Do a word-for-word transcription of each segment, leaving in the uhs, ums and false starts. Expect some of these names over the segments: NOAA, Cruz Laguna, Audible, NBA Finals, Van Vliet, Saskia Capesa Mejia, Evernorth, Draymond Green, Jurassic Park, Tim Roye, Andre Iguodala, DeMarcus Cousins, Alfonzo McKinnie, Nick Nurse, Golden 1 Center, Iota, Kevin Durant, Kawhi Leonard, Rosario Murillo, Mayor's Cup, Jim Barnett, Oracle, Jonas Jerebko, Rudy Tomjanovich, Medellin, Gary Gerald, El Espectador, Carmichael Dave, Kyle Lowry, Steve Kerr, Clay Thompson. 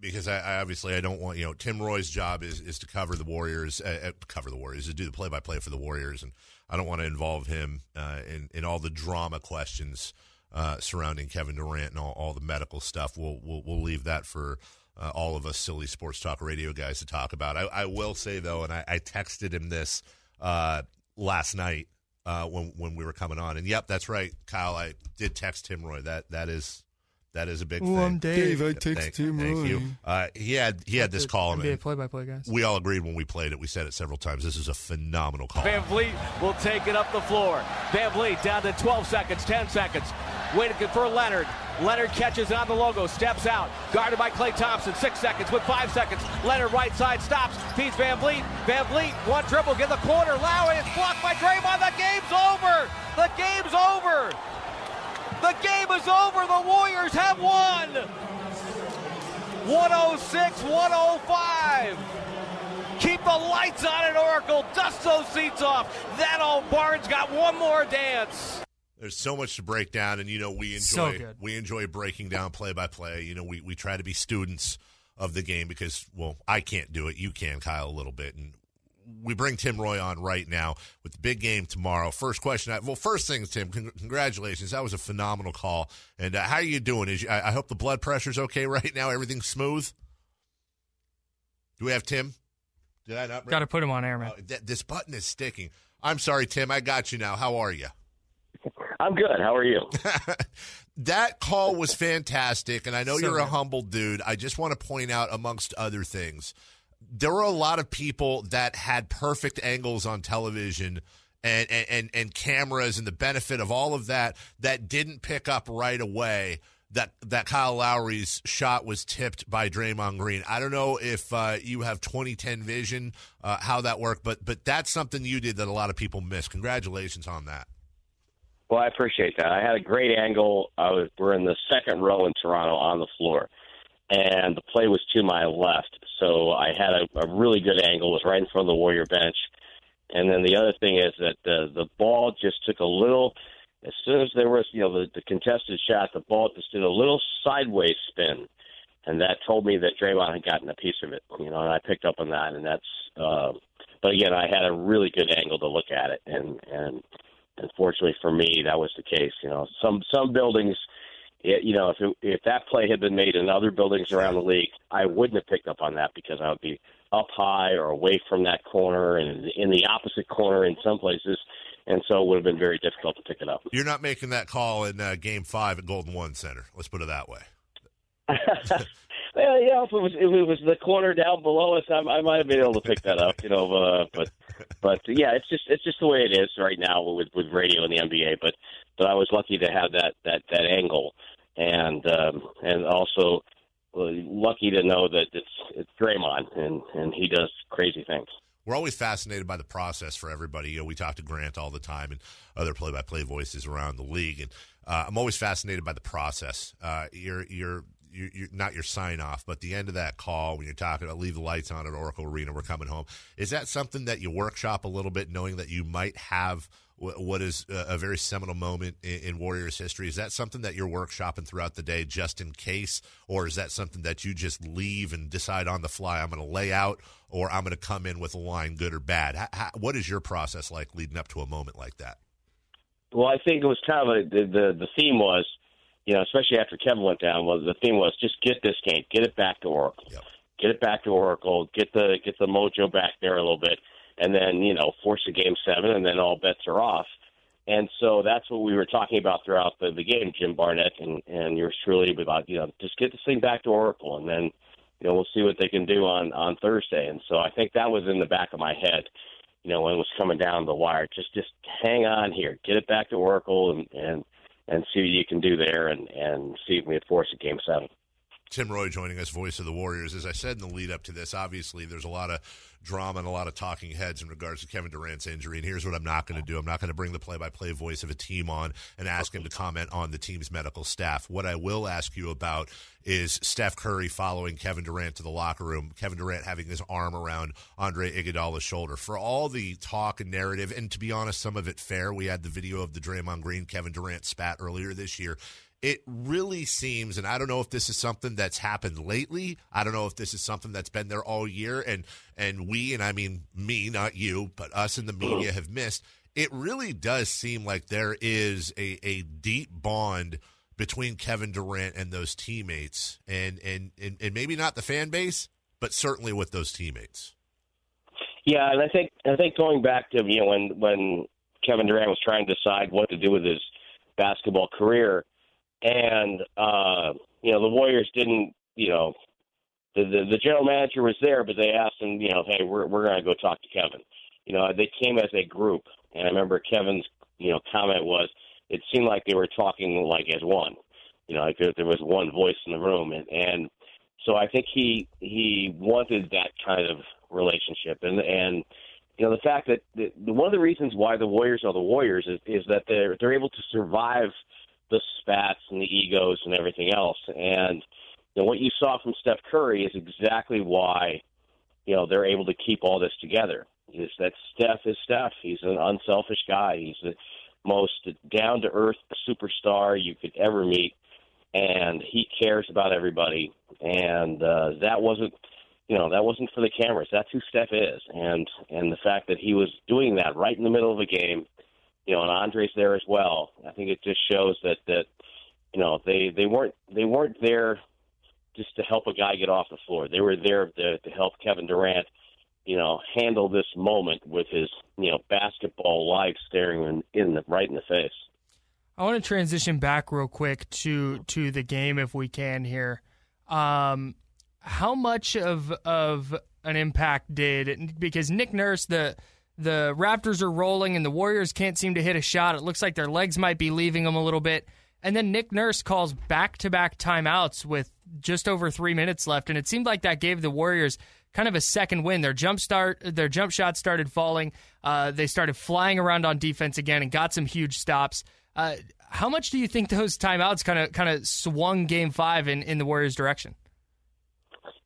because I, I obviously I don't want, you know, Tim Roye's job is, is to cover the Warriors, uh, cover the Warriors, to do the play-by-play for the Warriors, and I don't want to involve him uh, in, in all the drama questions uh, surrounding Kevin Durant and all, all the medical stuff. We'll we'll, we'll leave that for uh, all of us silly sports talk radio guys to talk about. I, I will say, though, and I, I texted him this uh, last night uh, when when we were coming on, and yep, that's right, Kyle, I did text Tim Roye. That, that is... That is a big Ooh, thing. I'm Dave. Dave, I text Tim Roye. Thank you. Uh, he had he had this call. N B A play-by-play guys. We all agreed when we played it. We said it several times. This is a phenomenal call. Van Vliet will take it up the floor. Van Vliet down to twelve seconds, ten seconds. Waiting for Leonard. Leonard catches on the logo, steps out. Guarded by Clay Thompson. Six seconds with five seconds. Leonard right side stops. Feeds Van Vliet. Van Vliet, one dribble, get the corner. Lowry is blocked by Draymond. The game's over. The game's over. The game is over. The Warriors have won. one oh six to one oh five. Keep the lights on at Oracle. Dust those seats off. That old barn's got one more dance. There's so much to break down, and, you know, we enjoy so we enjoy breaking down play-by-play. You know, we, we try to be students of the game because, well, I can't do it. You can, Kyle, a little bit. And we bring Tim Roye on right now with the big game tomorrow. First question. I, well, first things, Tim, con- congratulations. That was a phenomenal call. And uh, how are you doing? Is you, I, I hope the blood pressure's okay right now. Everything's smooth. Do we have Tim? Did I not? Got to put him on air, man. Oh, th- this button is sticking. I'm sorry, Tim. I got you now. How are you? I'm good. How are you? That call was fantastic, and I know so, you're a man. humble dude. I just want to point out, amongst other things, there were a lot of people that had perfect angles on television and, and, and cameras and the benefit of all of that that didn't pick up right away that, that Kyle Lowry's shot was tipped by Draymond Green. I don't know if uh, you have twenty ten vision, uh, how that worked, but but that's something you did that a lot of people missed. Congratulations on that. Well, I appreciate that. I had a great angle. I was, we're in the second row in Toronto on the floor, and the play was to my left. So I had a, a really good angle. It was right in front of the Warrior bench. And then the other thing is that the, the ball just took a little, as soon as there was, you know, the, the contested shot, the ball just did a little sideways spin. And that told me that Draymond had gotten a piece of it, you know, and I picked up on that. And that's, uh, but again, I had a really good angle to look at it. And, and unfortunately for me, that was the case. You know, some, some buildings, It, you know, if it, if that play had been made in other buildings around the league, I wouldn't have picked up on that because I would be up high or away from that corner and in the opposite corner in some places, and so it would have been very difficult to pick it up. You're not making that call in uh, Game Five at Golden One Center. Let's put it that way. Well, yeah, if it was if it was the corner down below us, I, I might have been able to pick that up, you know. Uh, but but yeah, it's just it's just the way it is right now with with radio and the N B A. But but I was lucky to have that that that angle. And um, and also lucky to know that it's it's Draymond, and, and he does crazy things. We're always fascinated by the process for everybody. You know, we talk to Grant all the time and other play-by-play voices around the league, and uh, I'm always fascinated by the process. Uh, you're you're You're, you're, not your sign-off, but the end of that call when you're talking about leave the lights on at Oracle Arena, we're coming home. Is that something that you workshop a little bit, knowing that you might have w- what is a, a very seminal moment in, in Warriors history? Is that something that you're workshopping throughout the day just in case, or is that something that you just leave and decide on the fly, I'm going to lay out or I'm going to come in with a line, good or bad? How, how, what is your process like leading up to a moment like that? Well, I think it was kind of a, the, the, the theme was, you know, especially after Kevin went down, well, the theme was just get this game, get it back to Oracle, yep. get it back to Oracle, get the get the mojo back there a little bit, and then, you know, force a game seven, and then all bets are off. And so that's what we were talking about throughout the, the game, Jim Barnett and, and yours truly, about, you know, just get this thing back to Oracle, and then, you know, we'll see what they can do on, on Thursday. And so I think that was in the back of my head, you know, when it was coming down the wire, just just hang on here, get it back to Oracle, and, and and see what you can do there, and, and see if we can force a game seven. Tim Roye joining us, voice of the Warriors. As I said in the lead-up to this, obviously there's a lot of drama and a lot of talking heads in regards to Kevin Durant's injury, and here's what I'm not going to do. I'm not going to bring the play-by-play voice of a team on and ask him to comment on the team's medical staff. What I will ask you about is Steph Curry following Kevin Durant to the locker room, Kevin Durant having his arm around Andre Iguodala's shoulder. For all the talk and narrative, and to be honest, some of it fair, we had the video of the Draymond Green-Kevin Durant spat earlier this year. it really seems, and I don't know if this is something that's happened lately. I don't know if this is something that's been there all year, and and we, and I mean me, not you, but us in the media have missed. It really does seem like there is a, a deep bond between Kevin Durant and those teammates, and, and, and, and maybe not the fan base, but certainly with those teammates. Yeah, and I think I think going back to, you know, when when Kevin Durant was trying to decide what to do with his basketball career, and uh, you know, the Warriors didn't, you know, the, the the general manager was there, but they asked him, you know, hey, we're we're going to go talk to Kevin. You know, they came as a group, and I remember Kevin's, you know, comment was, it seemed like they were talking like as one, you know, like there, there was one voice in the room, and, and so I think he he wanted that kind of relationship, and and you know, the fact that the, the, one of the reasons why the Warriors are the Warriors is, is that they're they're able to survive the spats and the egos and everything else, and you know, what you saw from Steph Curry is exactly why, you know, they're able to keep all this together. Is that Steph is Steph? He's an unselfish guy. He's the most down to earth superstar you could ever meet, and he cares about everybody. And uh, that wasn't. You know, that wasn't for the cameras. That's who Steph is. And and the fact that he was doing that right in the middle of a game, you know, and Andre's there as well, I think it just shows that, that you know, they, they weren't they weren't there just to help a guy get off the floor. They were there to, to help Kevin Durant, you know, handle this moment with his, you know, basketball life staring in, in the, right in the face. I want to transition back real quick to, to the game if we can here. Um How much of of an impact did it, because Nick Nurse, the the Raptors are rolling and the Warriors can't seem to hit a shot. It looks like their legs might be leaving them a little bit. And then Nick Nurse calls back-to-back timeouts with just over three minutes left, and it seemed like that gave the Warriors kind of a second win. Their jump start, their jump shots started falling. Uh, they started flying around on defense again and got some huge stops. Uh, how much do you think those timeouts kind of kind of swung Game Five in, in the Warriors' direction?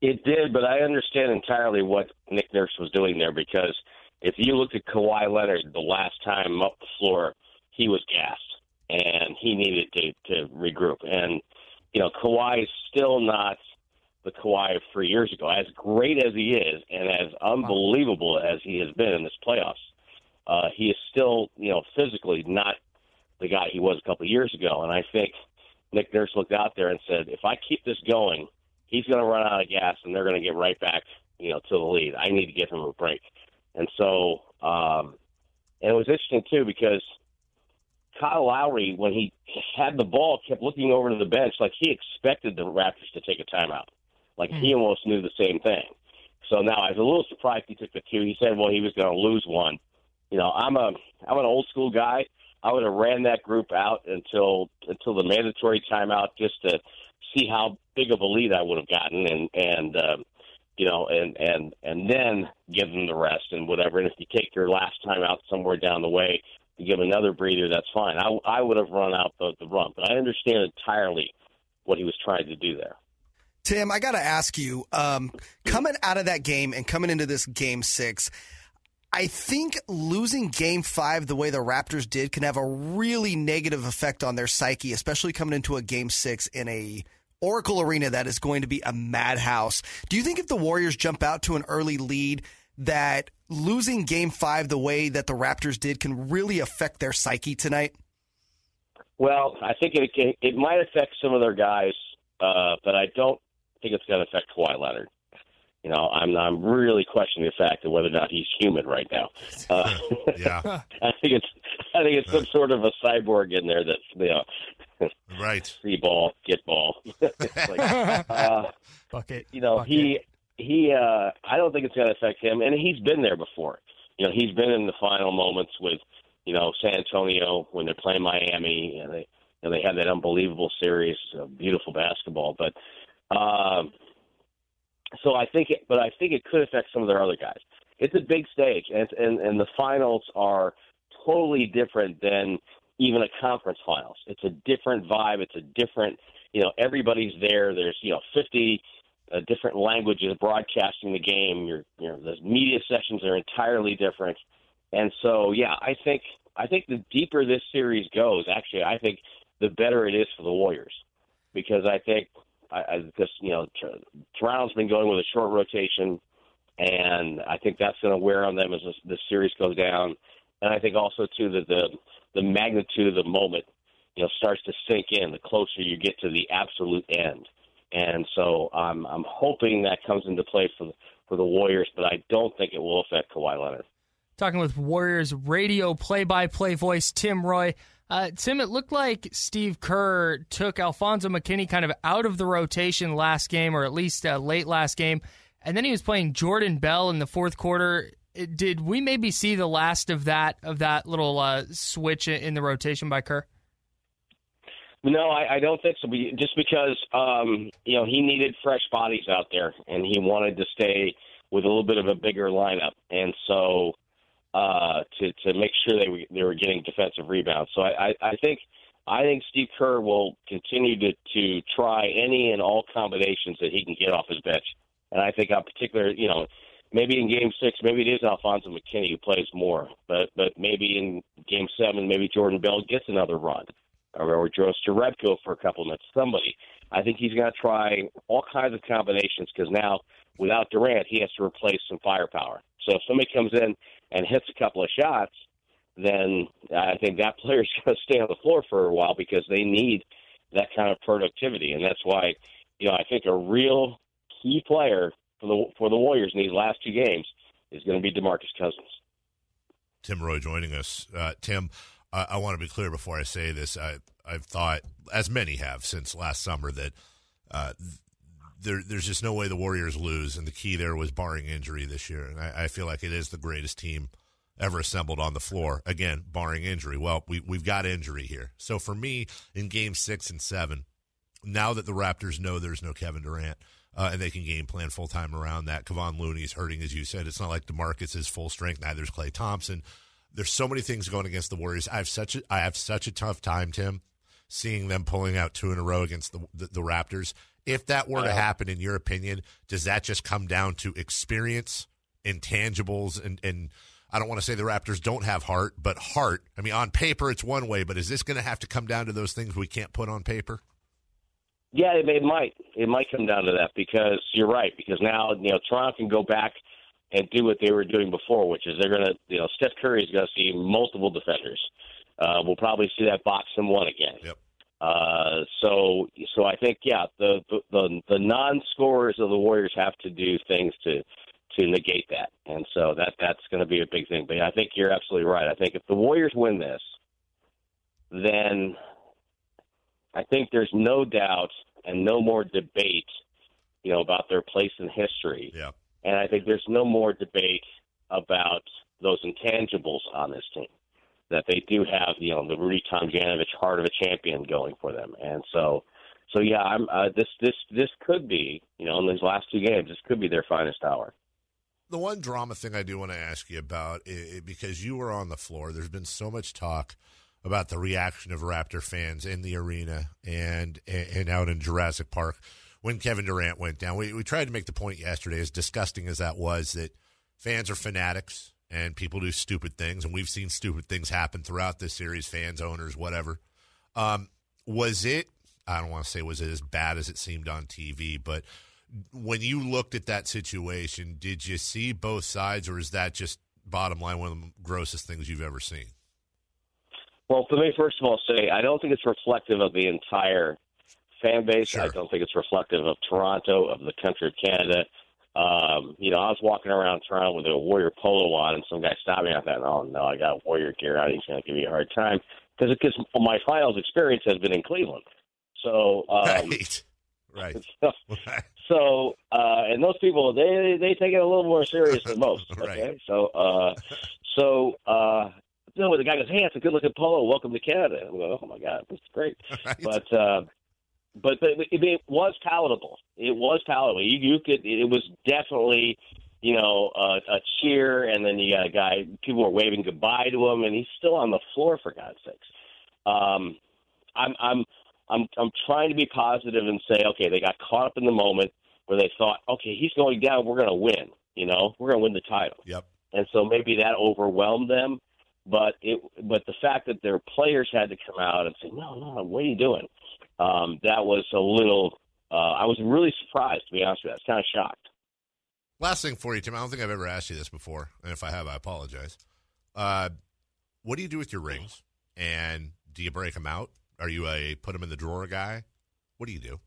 It did, but I understand entirely what Nick Nurse was doing there, because if you looked at Kawhi Leonard the last time up the floor, he was gassed, and he needed to, to regroup. And, you know, Kawhi is still not the Kawhi of three years ago, as great as he is and as unbelievable as he has been in this playoffs. Uh, he is still, you know, physically not the guy he was a couple of years ago. And I think Nick Nurse looked out there and said, if I keep this going, he's going to run out of gas, and they're going to get right back, you know, to the lead. I need to give him a break. And so um, and it was interesting, too, because Kyle Lowry, when he had the ball, kept looking over to the bench like he expected the Raptors to take a timeout. Like, he almost knew the same thing. So now I was a little surprised he took the two. He said, well, he was going to lose one. You know, I'm a I'm an old-school guy. I would have ran that group out until until the mandatory timeout just to – see how big of a lead I would have gotten, and and um, you know, and and and then give them the rest and whatever. And if you take your last time out somewhere down the way to give another breather, that's fine. I I would have run out the, the run, but I understand entirely what he was trying to do there. Tim, I got to ask you, um, coming out of that game and coming into this game six, I think losing game five the way the Raptors did can have a really negative effect on their psyche, especially coming into a game six in a Oracle arena that is going to be a madhouse. Do you think if the Warriors jump out to an early lead that losing game five the way that the Raptors did can really affect their psyche tonight? Well, I think it it, it might affect some of their guys, uh, but I don't think it's going to affect Kawhi Leonard. You know, I'm I'm really questioning the fact of whether or not he's human right now. Uh, yeah, I think it's I think it's some sort of a cyborg in there that's, you know, right. See ball, get ball. It's like, uh, bucket. You know, bucket. he he. Uh, I don't think it's going to affect him, and he's been there before. You know, he's been in the final moments with, you know, San Antonio when they're playing Miami, and they and they had that unbelievable series of beautiful basketball, but. Um, So I think, it, but I think it could affect some of their other guys. It's a big stage, and and, and the finals are totally different than even a conference finals. It's a different vibe. It's a different, you know, everybody's there. There's, you know, fifty uh, different languages broadcasting the game. Your, you know, the media sessions are entirely different, and so yeah, I think I think the deeper this series goes, actually, I think the better it is for the Warriors. Because I think, I, I, this, you know, Toronto's been going with a short rotation, and I think that's going to wear on them as this, this series goes down. And I think also, too, that the the magnitude of the moment, you know, starts to sink in the closer you get to the absolute end. And so I'm I'm hoping that comes into play for the, for the Warriors, but I don't think it will affect Kawhi Leonard. Talking with Warriors radio play-by-play voice Tim Roye. Uh, Tim, it looked like Steve Kerr took Alfonzo McKinnie kind of out of the rotation last game, or at least uh, late last game, and then he was playing Jordan Bell in the fourth quarter. It, did we maybe see the last of that of that little uh, switch in the rotation by Kerr? No, I, I don't think so. Just because, um, you know, he needed fresh bodies out there, and he wanted to stay with a little bit of a bigger lineup, and so uh, to to make sure they were, they were getting defensive rebounds. So I, I, I think I think Steve Kerr will continue to, to try any and all combinations that he can get off his bench, and I think on particular, you know, maybe in Game Six, maybe it is Alfonzo McKinnie who plays more, but but maybe in Game Seven, maybe Jordan Bell gets another run, or Jonas Jerebko for a couple minutes, somebody. I think he's going to try all kinds of combinations because now, without Durant, he has to replace some firepower. So if somebody comes in and hits a couple of shots, then I think that player's going to stay on the floor for a while because they need that kind of productivity. And that's why, you know, I think a real key player for the for the Warriors in these last two games is going to be DeMarcus Cousins. Tim Roye joining us. Uh, Tim, I, I want to be clear before I say this. I, I've thought, as many have since last summer, that uh, there, there's just no way the Warriors lose, and the key there was barring injury this year. And I, I feel like it is the greatest team ever assembled on the floor, again, barring injury. Well, we, we've got injury here. So for me, in Game six and seven, now that the Raptors know there's no Kevin Durant, uh, and they can game plan full-time around that, Kevon Looney's hurting, as you said. It's not like DeMarcus is full strength, neither is Clay Thompson. There's so many things going against the Warriors. I have such a, I have such a tough time, Tim, seeing them pulling out two in a row against the the, the Raptors. If that were to happen, in your opinion, does that just come down to experience, intangibles, and, and I don't want to say the Raptors don't have heart, but heart, I mean, on paper it's one way, but is this going to have to come down to those things we can't put on paper? Yeah, it, it might. It might come down to that because you're right, because now, you know, Toronto can go back and do what they were doing before, which is they're going to, you know, Steph Curry is going to see multiple defenders. Uh, we'll probably see that box and one again. Yep. Uh, so, so I think, yeah, the, the the non-scorers of the Warriors have to do things to to negate that, and so that that's going to be a big thing. But I think you're absolutely right. I think if the Warriors win this, then I think there's no doubt and no more debate, you know, about their place in history. Yeah. And I think there's no more debate about those intangibles on this team, that they do have, you know, the Rudy Tomjanovich heart of a champion going for them. And so, so yeah, I'm, uh, this this this could be, you know, in these last two games, this could be their finest hour. The one drama thing I do want to ask you about, is, because you were on the floor, there's been so much talk about the reaction of Raptor fans in the arena and and out in Jurassic Park when Kevin Durant went down. We we tried to make the point yesterday, as disgusting as that was, that fans are fanatics and people do stupid things, and we've seen stupid things happen throughout this series, fans, owners, whatever. Um, was it, I don't want to say was it as bad as it seemed on T V, but when you looked at that situation, did you see both sides, or is that just, bottom line, one of the grossest things you've ever seen? Well, let me first of all say, I don't think it's reflective of the entire fan base. Sure. I don't think it's reflective of Toronto, of the country of Canada. Um, you know, I was walking around Toronto with a Warrior polo on, and some guy stopped me. I thought, oh, no, I got Warrior gear on. He's going to give me a hard time. Because my finals experience has been in Cleveland. So, um, right. Right. So, so uh, and those people, they they take it a little more serious than most. Okay? Right. So, uh, so, uh, you know, the guy goes, hey, that's a good looking polo. Welcome to Canada. I'm going, oh, my God, this is great. Right. But, uh, But, but it, it was palatable. It was palatable. You, you could. It was definitely, you know, uh, a cheer, and then you got a guy. People were waving goodbye to him, and he's still on the floor, for God's sakes. Um, I'm, I'm, I'm, I'm trying to be positive and say, okay, they got caught up in the moment where they thought, okay, he's going down, we're going to win. You know, we're going to win the title. Yep. And so maybe that overwhelmed them. But it, but the fact that their players had to come out and say, no, no, what are you doing? Um, that was a little uh, – I was really surprised, to be honest with you. I was kind of shocked. Last thing for you, Tim. I don't think I've ever asked you this before, and if I have, I apologize. Uh, what do you do with your rings, and do you break them out? Are you a put-them-in-the-drawer guy? What do you do?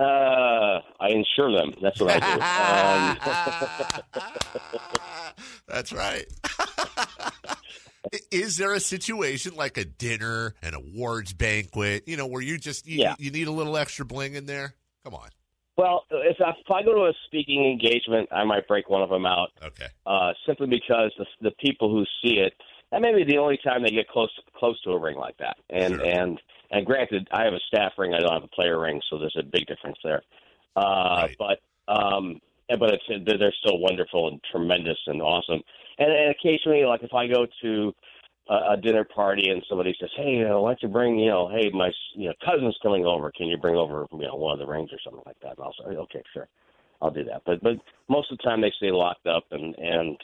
Uh, I insure them. That's what I do. Um... That's right. Is there a situation like a dinner, an awards banquet, you know, where you just you, yeah. you need a little extra bling in there? Come on. Well, if I, if I go to a speaking engagement, I might break one of them out. Okay. Uh, simply because the, the people who see it, that may be the only time they get close close to a ring like that. And sure. and and granted, I have a staff ring. I don't have a player ring, so there's a big difference there. Uh, right. But um, but it's, they're still wonderful and tremendous and awesome. And, and occasionally, like if I go to a, a dinner party and somebody says, "Hey, you know, why don't you bring, you know, hey, my you know cousin's coming over. Can you bring over, you know, one of the rings or something like that?" And I'll say, "Okay, sure, I'll do that." But but most of the time, they stay locked up and and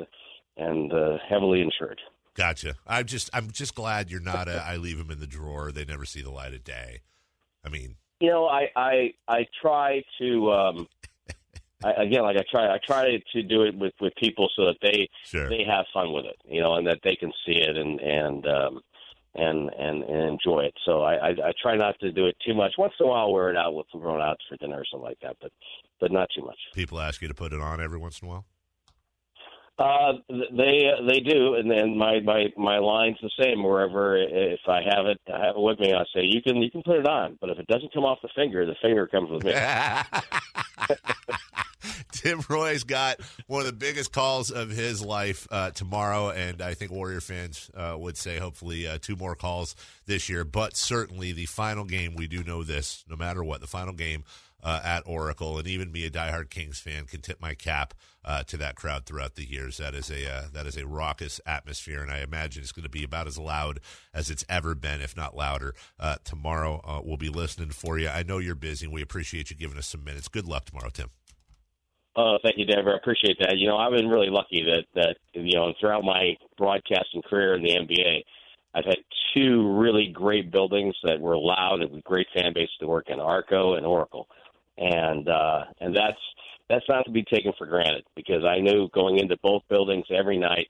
and uh, heavily insured. Gotcha. I'm just I'm just glad you're not a, I leave them in the drawer. They never see the light of day. I mean, you know, I I, I try to. Um, I, again, like I try, I try to do it with, with people so that they sure. they have fun with it, you know, and that they can see it and and um, and, and and enjoy it. So I, I, I try not to do it too much. Once in a while, I'll wear it out with grown outs for dinner or something like that, but but not too much. People ask you to put it on every once in a while. Uh, they they do, and then my, my, my line's the same wherever. If I have it, I have it with me. I say you can you can put it on, but if it doesn't come off the finger, the finger comes with me. Tim Roye's got one of the biggest calls of his life uh, tomorrow, and I think Warrior fans uh, would say hopefully uh, two more calls this year. But certainly the final game, we do know this, no matter what, the final game uh, at Oracle, and even me, a diehard Kings fan, can tip my cap uh, to that crowd throughout the years. That is a uh, that is a raucous atmosphere, and I imagine it's going to be about as loud as it's ever been, if not louder. Uh, tomorrow uh, we'll be listening for you. I know you're busy, and we appreciate you giving us some minutes. Good luck tomorrow, Tim. Oh, thank you, Denver. I appreciate that. You know, I've been really lucky that, that you know, throughout my broadcasting career in the N B A, I've had two really great buildings that were loud and with great fan bases to work in, Arco and Oracle. And uh, and that's that's not to be taken for granted, because I knew going into both buildings every night,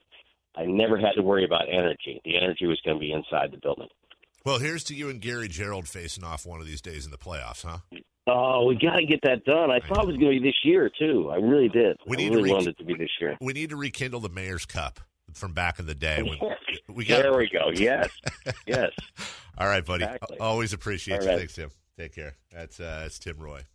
I never had to worry about energy. The energy was going to be inside the building. Well, here's to you and Gary Gerald facing off one of these days in the playoffs, huh? Oh, we got to get that done. I, I thought know. it was going to be this year, too. I really did. We need I really to re- wanted it to be this year. We need to rekindle the Mayor's Cup from back in the day. When we got- there we go. Yes. Yes. All right, buddy. Exactly. Always appreciate All you. Right. Thanks, Tim. Take care. That's, uh, that's Tim Roye.